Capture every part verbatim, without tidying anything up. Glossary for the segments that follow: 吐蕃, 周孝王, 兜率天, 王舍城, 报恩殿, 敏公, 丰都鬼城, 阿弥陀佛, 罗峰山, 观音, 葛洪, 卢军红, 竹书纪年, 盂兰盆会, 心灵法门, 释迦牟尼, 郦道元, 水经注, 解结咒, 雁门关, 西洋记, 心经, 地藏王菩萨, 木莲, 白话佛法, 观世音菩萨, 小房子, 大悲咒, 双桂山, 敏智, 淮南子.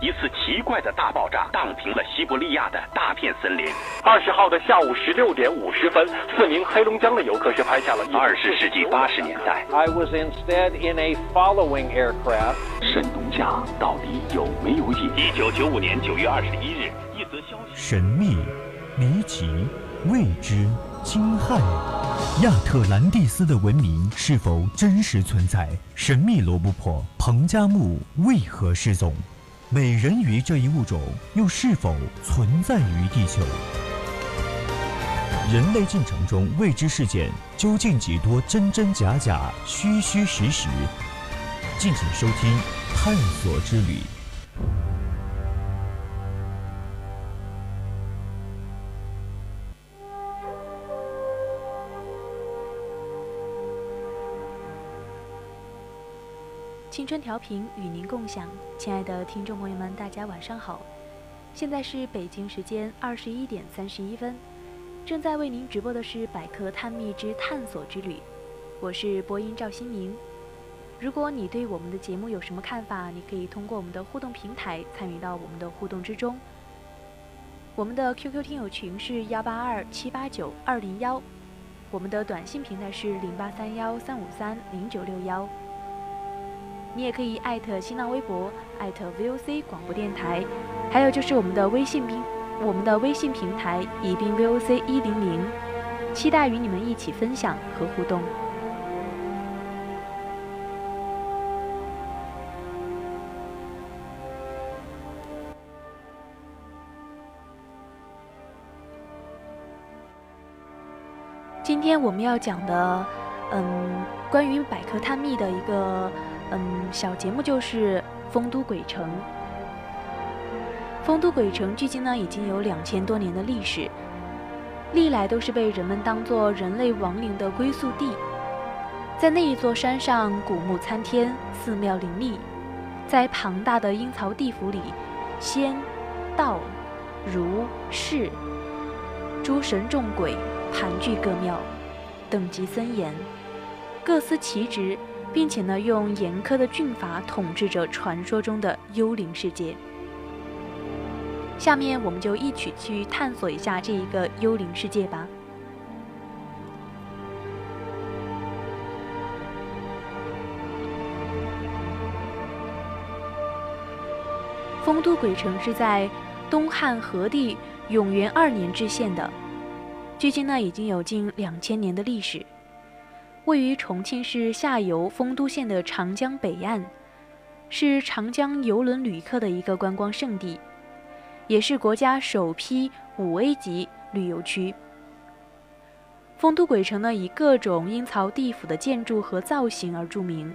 一次奇怪的大爆炸荡平了西伯利亚的大片森林。二十号的下午十六点五十分，四名黑龙江的游客是拍下了二十世纪八十年代。I was instead in a following aircraft。沈东夏到底有没有瘾？一九九五年九月二十一日，一则消息：神秘、离奇、未知、惊骇。亚特兰蒂斯的文明是否真实存在？神秘罗布泊、彭加木为何失踪？美人鱼这一物种又是否存在于地球？人类进程中未知事件究竟几多真真假假、虚虚实实？敬请收听《探索之旅》。青春调频与您共享，亲爱的听众朋友们，大家晚上好！现在是北京时间二十一点三十一分，正在为您直播的是《百科探秘之探索之旅》，我是播音赵新明。如果你对我们的节目有什么看法，你可以通过我们的互动平台参与到我们的互动之中。我们的 Q Q 听友群是幺八二七八九二零幺，我们的短信平台是零八三幺三五三零九六幺。你也可以艾特新浪微博、艾特 V O C 广播电台，还有就是我们的微信平，我们的微信平台宜宾 V O C 一零零，期待与你们一起分享和互动。今天我们要讲的，嗯，关于百科探秘的一个。嗯，小节目就是《丰都鬼城》。丰都鬼城距今呢已经有两千多年的历史，历来都是被人们当作人类亡灵的归宿地。在那一座山上，古木参天，寺庙林立，在庞大的阴曹地府里，仙、道、儒、释诸神众鬼盘踞各庙，等级森严，各司其职。并且呢，用严苛的峻法统治着传说中的幽灵世界。下面我们就一起去探索一下这一个幽灵世界吧。丰都鬼城是在东汉和帝永元二年制县的，距今呢已经有近两千年的历史。位于重庆市下游丰都县的长江北岸，是长江邮轮旅客的一个观光胜地，也是国家首批五 A 级旅游区。丰都鬼城呢，以各种阴曹地府的建筑和造型而著名，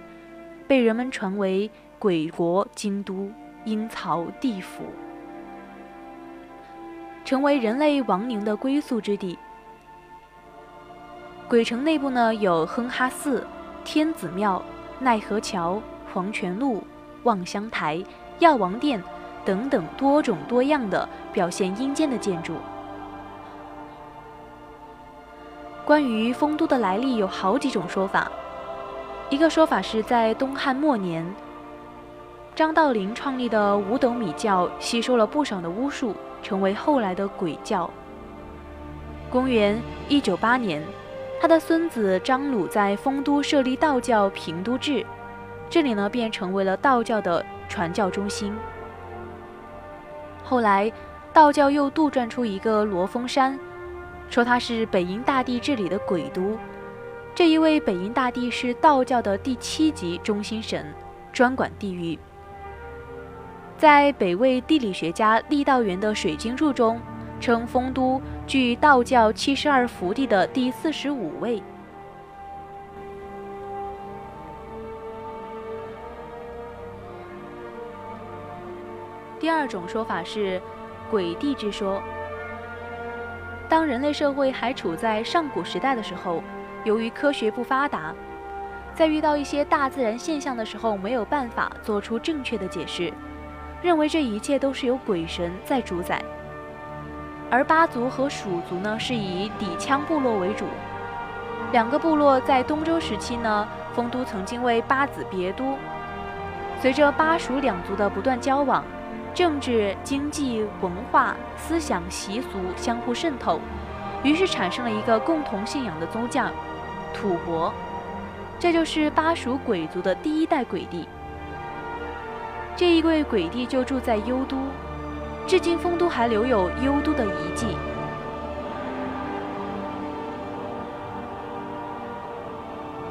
被人们传为“鬼国京都”、“阴曹地府”，成为人类亡灵的归宿之地。鬼城内部呢有哼哈寺、天子庙、奈何桥、黄泉路、望乡台、药王殿等等多种多样的表现阴间的建筑。关于丰都的来历有好几种说法，一个说法是在东汉末年，张道陵创立的五斗米教吸收了不少的巫术，成为后来的鬼教。公元一九八年。他的孙子张鲁在丰都设立道教平都制，这里呢便成为了道教的传教中心。后来，道教又杜撰出一个罗峰山，说它是北殷大帝治理的鬼都。这一位北殷大帝是道教的第七级中心神，专管地狱。在北魏地理学家郦道元的《水经注》中，称丰都居道教七十二福地的第四十五位。第二种说法是鬼帝之说。当人类社会还处在上古时代的时候，由于科学不发达，在遇到一些大自然现象的时候，没有办法做出正确的解释，认为这一切都是由鬼神在主宰。而巴族和蜀族呢，是以底羌部落为主。两个部落在东周时期呢，丰都曾经为巴子别都。随着巴蜀两族的不断交往，政治、经济、文化、思想、习俗相互渗透，于是产生了一个共同信仰的宗教——吐蕃。这就是巴蜀鬼族的第一代鬼帝。这一位鬼帝就住在幽都，至今丰都还留有幽都的遗迹。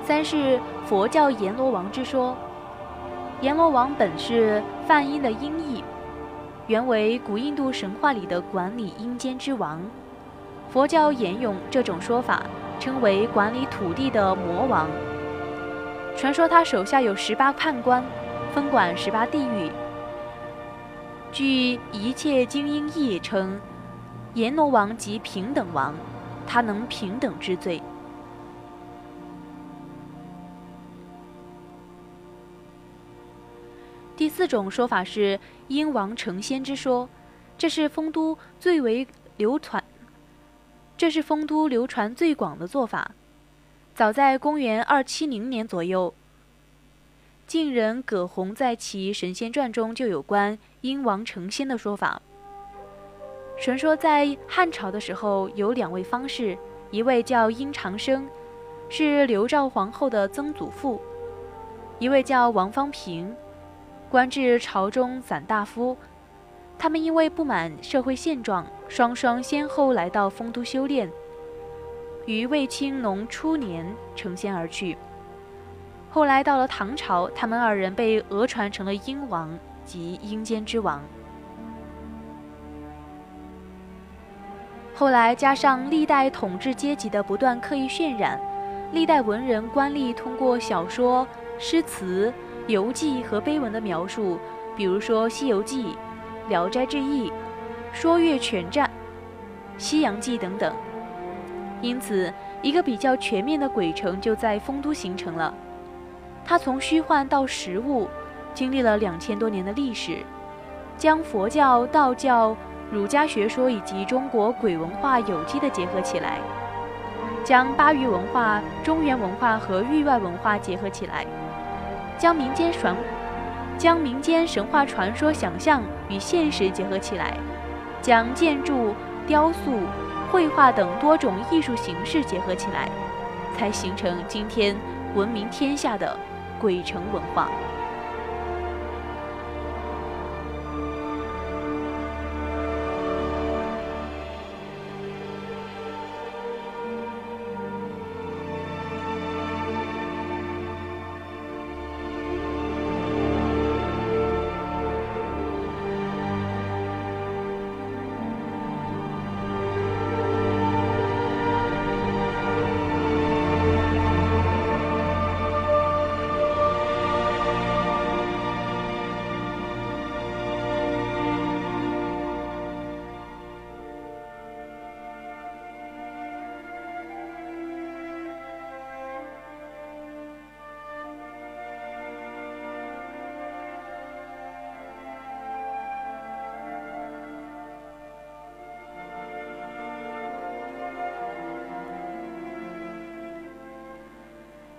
三是佛教阎罗王之说。阎罗王本是梵音的音译，原为古印度神话里的管理阴间之王。佛教沿用这种说法，称为管理土地的魔王。传说他手下有十八判官，分管十八地狱。据《一切经音译》称，阎罗王即平等王，他能平等治罪。 第四种说法是阴王成仙之说，这是丰都最为流传，这是丰都流传最广的做法。早在公元二七零年左右，晋人葛洪在其《神仙传》中就有关阴王成仙的说法。传说在汉朝的时候，有两位方士，一位叫殷长生，是刘昭皇后的曾祖父；一位叫王方平。 官至朝中散大夫，他们因为不满社会现状，双双先后来到丰都修炼，于卫青农初年成仙而去。后来到了唐朝，他们二人被讹传成了阴王，即阴间之王。后来加上历代统治阶级的不断刻意渲染，历代文人官吏通过小说、诗词。 游记和碑文的描述，比如说《西游记》《聊斋志异》《说岳全传》《西洋记》等等。因此，一个比较全面的鬼城就在丰都形成了。它从虚幻到实物，经历了两千多年的历史，将佛教、道教、儒家学说以及中国鬼文化有机的结合起来，将巴渝文化、中原文化和域外文化结合起来。 将民间传，将民间神话传说、想象与现实结合起来，将建筑、雕塑、绘画等多种艺术形式结合起来，才形成今天闻名天下的鬼城文化。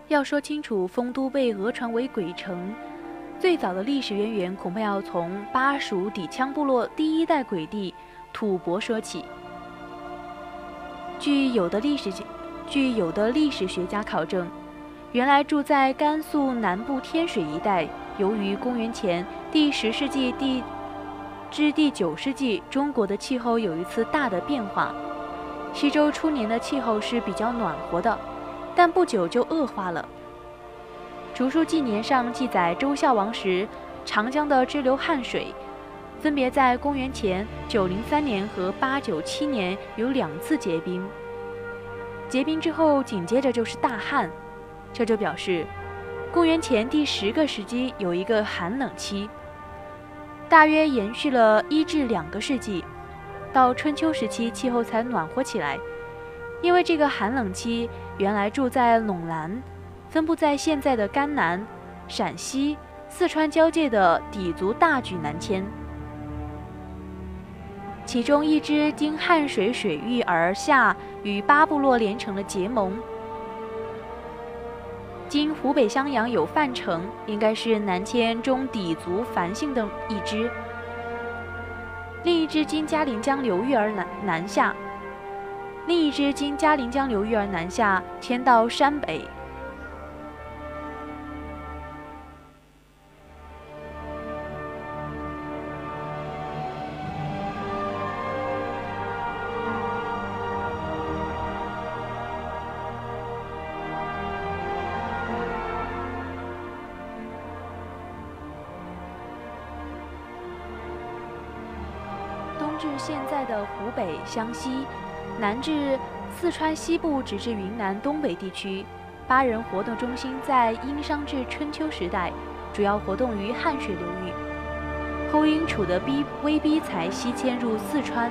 要说清楚丰都被讹传为鬼城，最早的历史渊源恐怕要从巴蜀底羌部落第一代鬼帝吐蕃说起。据有的历史据有的历史学家考证，原来住在甘肃南部天水一带，由于公元前第十世纪第至第九世纪中国的气候有一次大的变化，西周初年的气候是比较暖和的。 但不久就恶化了。竹书纪年上记载，周孝王时，长江的支流汉水，分别在公元前九零三年和八九七年有两次结冰。结冰之后，紧接着就是大旱，这就表示，公元前第十个世纪有一个寒冷期，大约延续了一至两个世纪，到春秋时期气候才暖和起来。 因为这个寒冷期原来住在陇南，分布在现在的甘南、陕西、四川交界的氐族大举南迁，其中一支经汉水水域而下，与巴部落连成了结盟。今湖北襄阳有范城，应该是南迁中氐族繁姓的一支。另一支经嘉陵江流域而南南下，另一支经嘉陵江流域而南下，迁到山北。至现在的湖北、湘西，南至四川西部，直至云南东北地区。巴人活动中心在殷商至春秋时代，主要活动于汉水流域。后因楚的逼威逼才西迁入四川。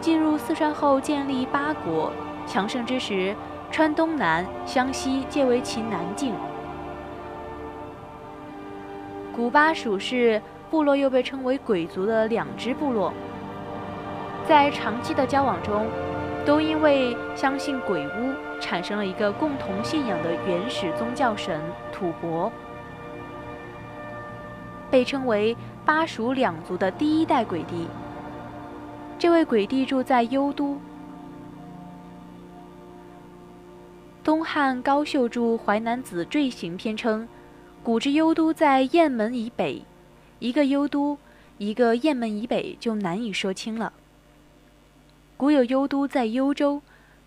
进入四川后，建立八国。强盛之时，川东南、湘西皆为其南境。古巴属是。部落又被称为鬼族的两支部落，在长期的交往中，都因为相信鬼巫，产生了一个共同信仰的原始宗教神土伯，被称为巴蜀两族的第一代鬼帝。这位鬼帝住在幽都。东汉高秀注《淮南子·坠刑篇》称，古之幽都在雁门以北。一个幽都，一个雁门以北，就难以说清了。古有幽都在幽州，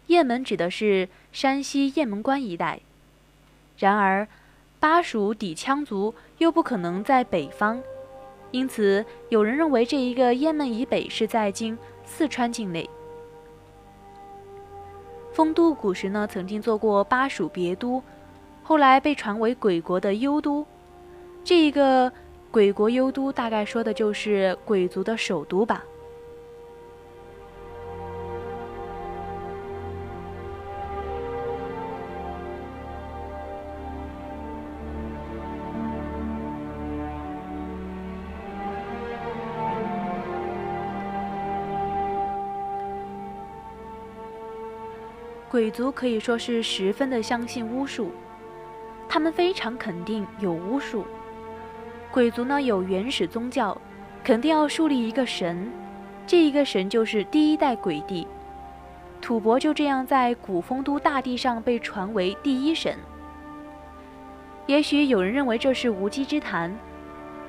雁门指的是山西雁门关一带。然而，巴蜀氐羌族又不可能在北方，因此有人认为这一个雁门以北是在今四川境内。丰都古时呢曾经做过巴蜀别都，后来被传为鬼国的幽都。这一个。鬼国幽都大概说的就是鬼族的首都吧。鬼族可以说是十分的相信巫术，他们非常肯定有巫术。鬼族呢有原始宗教，肯定要树立一个神，这一个神就是第一代鬼帝，吐蕃就这样在古丰都大地上被传为第一神。也许有人认为这是无稽之谈，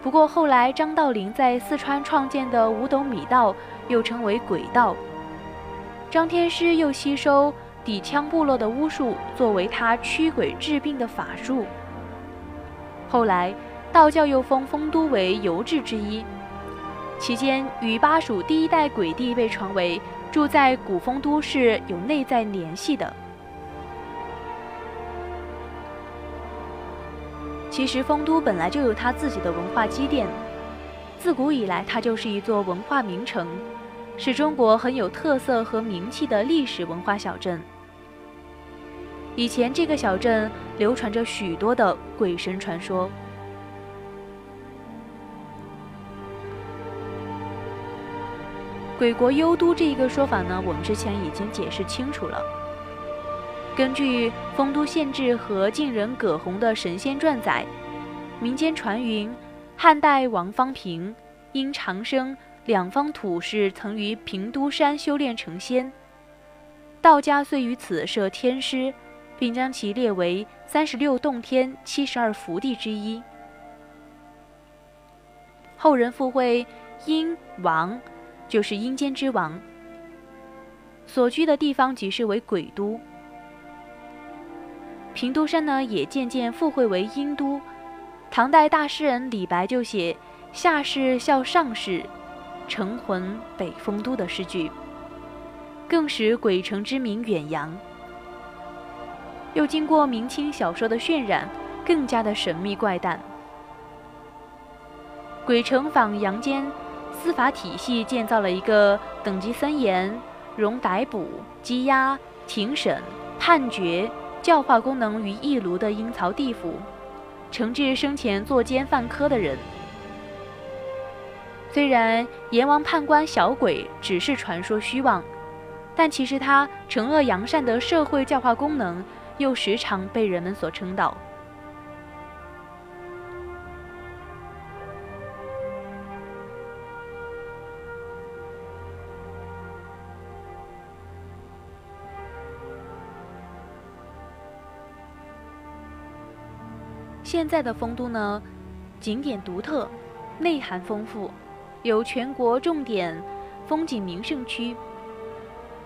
不过后来张道陵在四川创建的五斗米道又称为鬼道，张天师又吸收氐羌部落的巫术作为他驱鬼治病的法术。后来道教又封丰都为由治之一，期间与巴蜀第一代鬼帝被传为住在古丰都是有内在联系的。其实丰都本来就有它自己的文化积淀，自古以来它就是一座文化名城，是中国很有特色和名气的历史文化小镇。以前这个小镇流传着许多的鬼神传说。鬼国幽都这一个说法呢，我们之前已经解释清楚了。根据丰都县志和晋人葛洪的《神仙传》载，民间传云，汉代王方平因长生两方土士曾于平都山修炼成仙，道家遂于此设天师，并将其列为三十六洞天、七十二福地之一。后人附会殷王。就是阴间之王所居的地方，即是为鬼都。平都山呢也渐渐附会为阴都。唐代大诗人李白就写下士笑上士，成魂北丰都的诗句，更使鬼城之名远扬。又经过明清小说的渲染，更加的神秘怪诞。鬼城仿阳间司法体系，建造了一个等级森严、容逮捕、羁押、庭审、判决、教化功能于一炉的阴曹地府，惩治生前作奸犯科的人。虽然阎王判官小鬼只是传说虚妄，但其实他惩恶扬善的社会教化功能又时常被人们所称道。现在的丰都呢，景点独特，内涵丰富，有全国重点风景名胜区、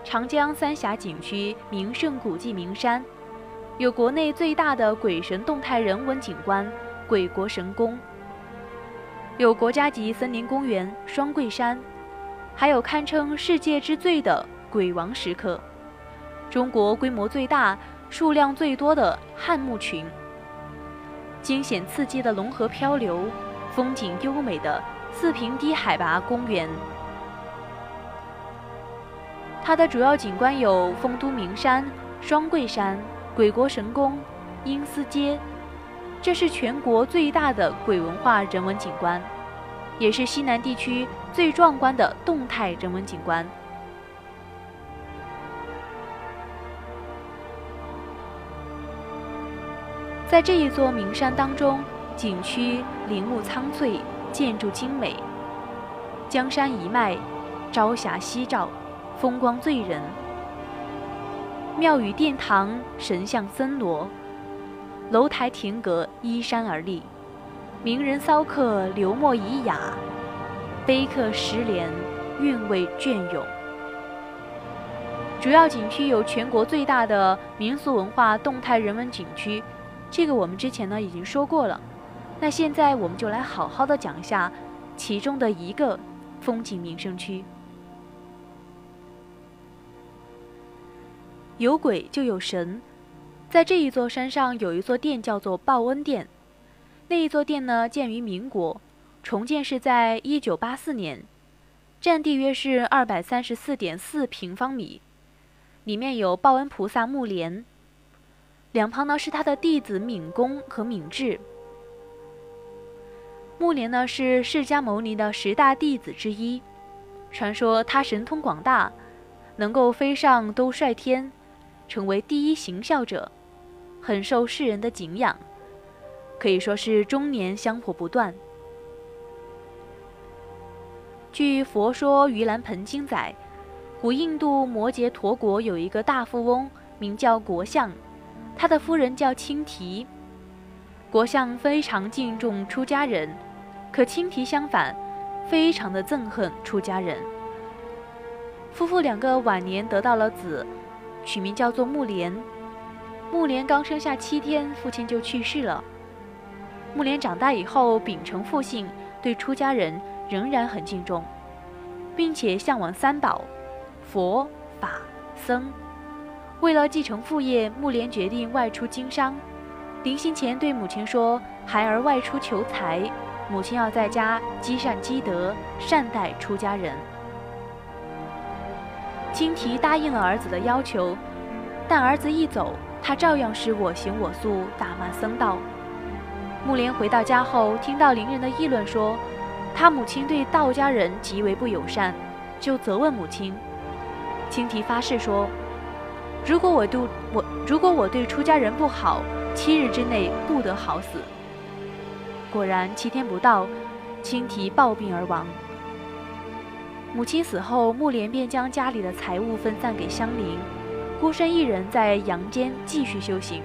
长江三峡景区名胜古迹名山，有国内最大的鬼神动态人文景观鬼国神宫，有国家级森林公园双桂山，还有堪称世界之最的鬼王石刻，中国规模最大、数量最多的汉墓群，惊险刺激的龙河漂流，风景优美的四平低海拔公园。它的主要景观有丰都名山、双桂山、鬼国神宫、阴司街，这是全国最大的鬼文化人文景观，也是西南地区最壮观的动态人文景观。在这一座名山当中，景区林木苍翠，建筑精美，江山一脉，朝霞夕照，风光醉人，庙宇殿堂神像森罗，楼台亭阁依山而立，名人骚客流墨怡雅，碑刻石联韵味隽永。主要景区有全国最大的民俗文化动态人文景区，这个我们之前呢已经说过了，那现在我们就来好好的讲一下其中的一个风景名胜区。有鬼就有神，在这一座山上有一座殿叫做报恩殿，那一座殿呢建于民国，重建是在一九八四年，占地约是二百三十四点四平方米，里面有报恩菩萨木莲。两旁呢是他的弟子敏公和敏智。木莲呢是释迦牟尼的十大弟子之一，传说他神通广大，能够飞上兜率天，成为第一行孝者，很受世人的敬仰，可以说是终年香火不断。据《佛说盂兰盆经》载，古印度摩羯陀国有一个大富翁，名叫国相。他的夫人叫青提，国相非常敬重出家人，可青提相反，非常的憎恨出家人。夫妇两个晚年得到了子，取名叫做木莲。木莲刚生下七天，父亲就去世了。木莲长大以后秉承父姓，对出家人仍然很敬重，并且向往三宝：佛、法、僧。为了继承父业，木莲决定外出经商。临行前对母亲说：“孩儿外出求财，母亲要在家积善积德，善待出家人。”青提答应了儿子的要求，但儿子一走，他照样是我行我素，大骂僧道。木莲回到家后，听到邻人的议论说，他母亲对道家人极为不友善，就责问母亲。青提发誓说，如果我对我如果我对出家人不好，七日之内不得好死。果然七天不到，青提暴病而亡。母亲死后，木莲便将家里的财物分散给乡邻，孤身一人在阳间继续修行。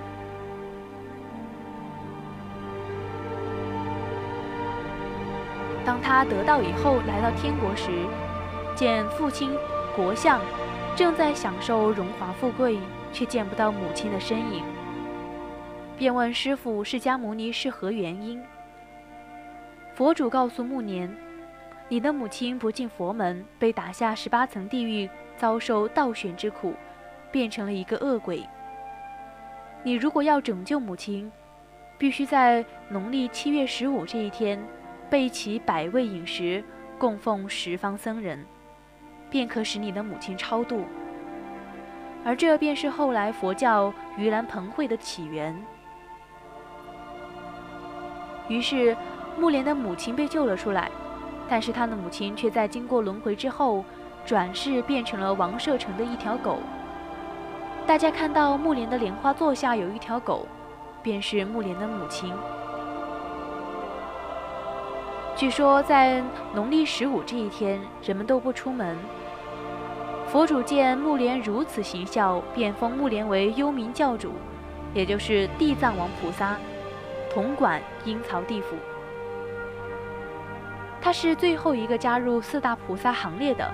当他得道以后，来到天国时，见父亲国相正在享受荣华富贵，却见不到母亲的身影，便问师父释迦牟尼是何原因。佛主告诉木莲，你的母亲不进佛门，被打下十八层地狱，遭受倒悬之苦，变成了一个恶鬼。你如果要拯救母亲，必须在农历七月十五这一天备齐百味饮食，供奉十方僧人，便可使你的母亲超度。而这便是后来佛教盂兰盆会的起源。于是木莲的母亲被救了出来，但是她的母亲却在经过轮回之后，转世变成了王舍城的一条狗。大家看到木莲的莲花座下有一条狗，便是木莲的母亲。据说在农历十五这一天，人们都不出门。佛主见木莲如此行孝，便封木莲为幽冥教主，也就是地藏王菩萨，统管阴曹地府。他是最后一个加入四大菩萨行列的。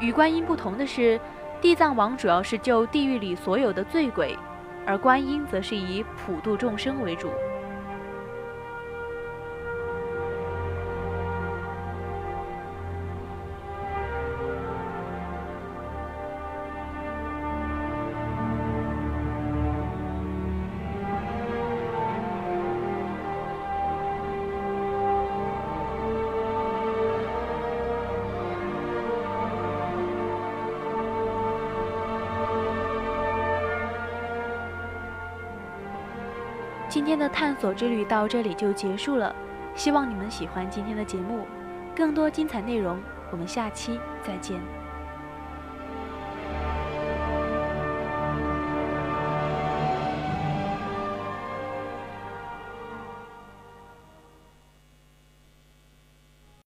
与观音不同的是，地藏王主要是救地狱里所有的罪鬼，而观音则是以普度众生为主。今天的探索之旅到这里就结束了，希望你们喜欢今天的节目，更多精彩内容，我们下期再见。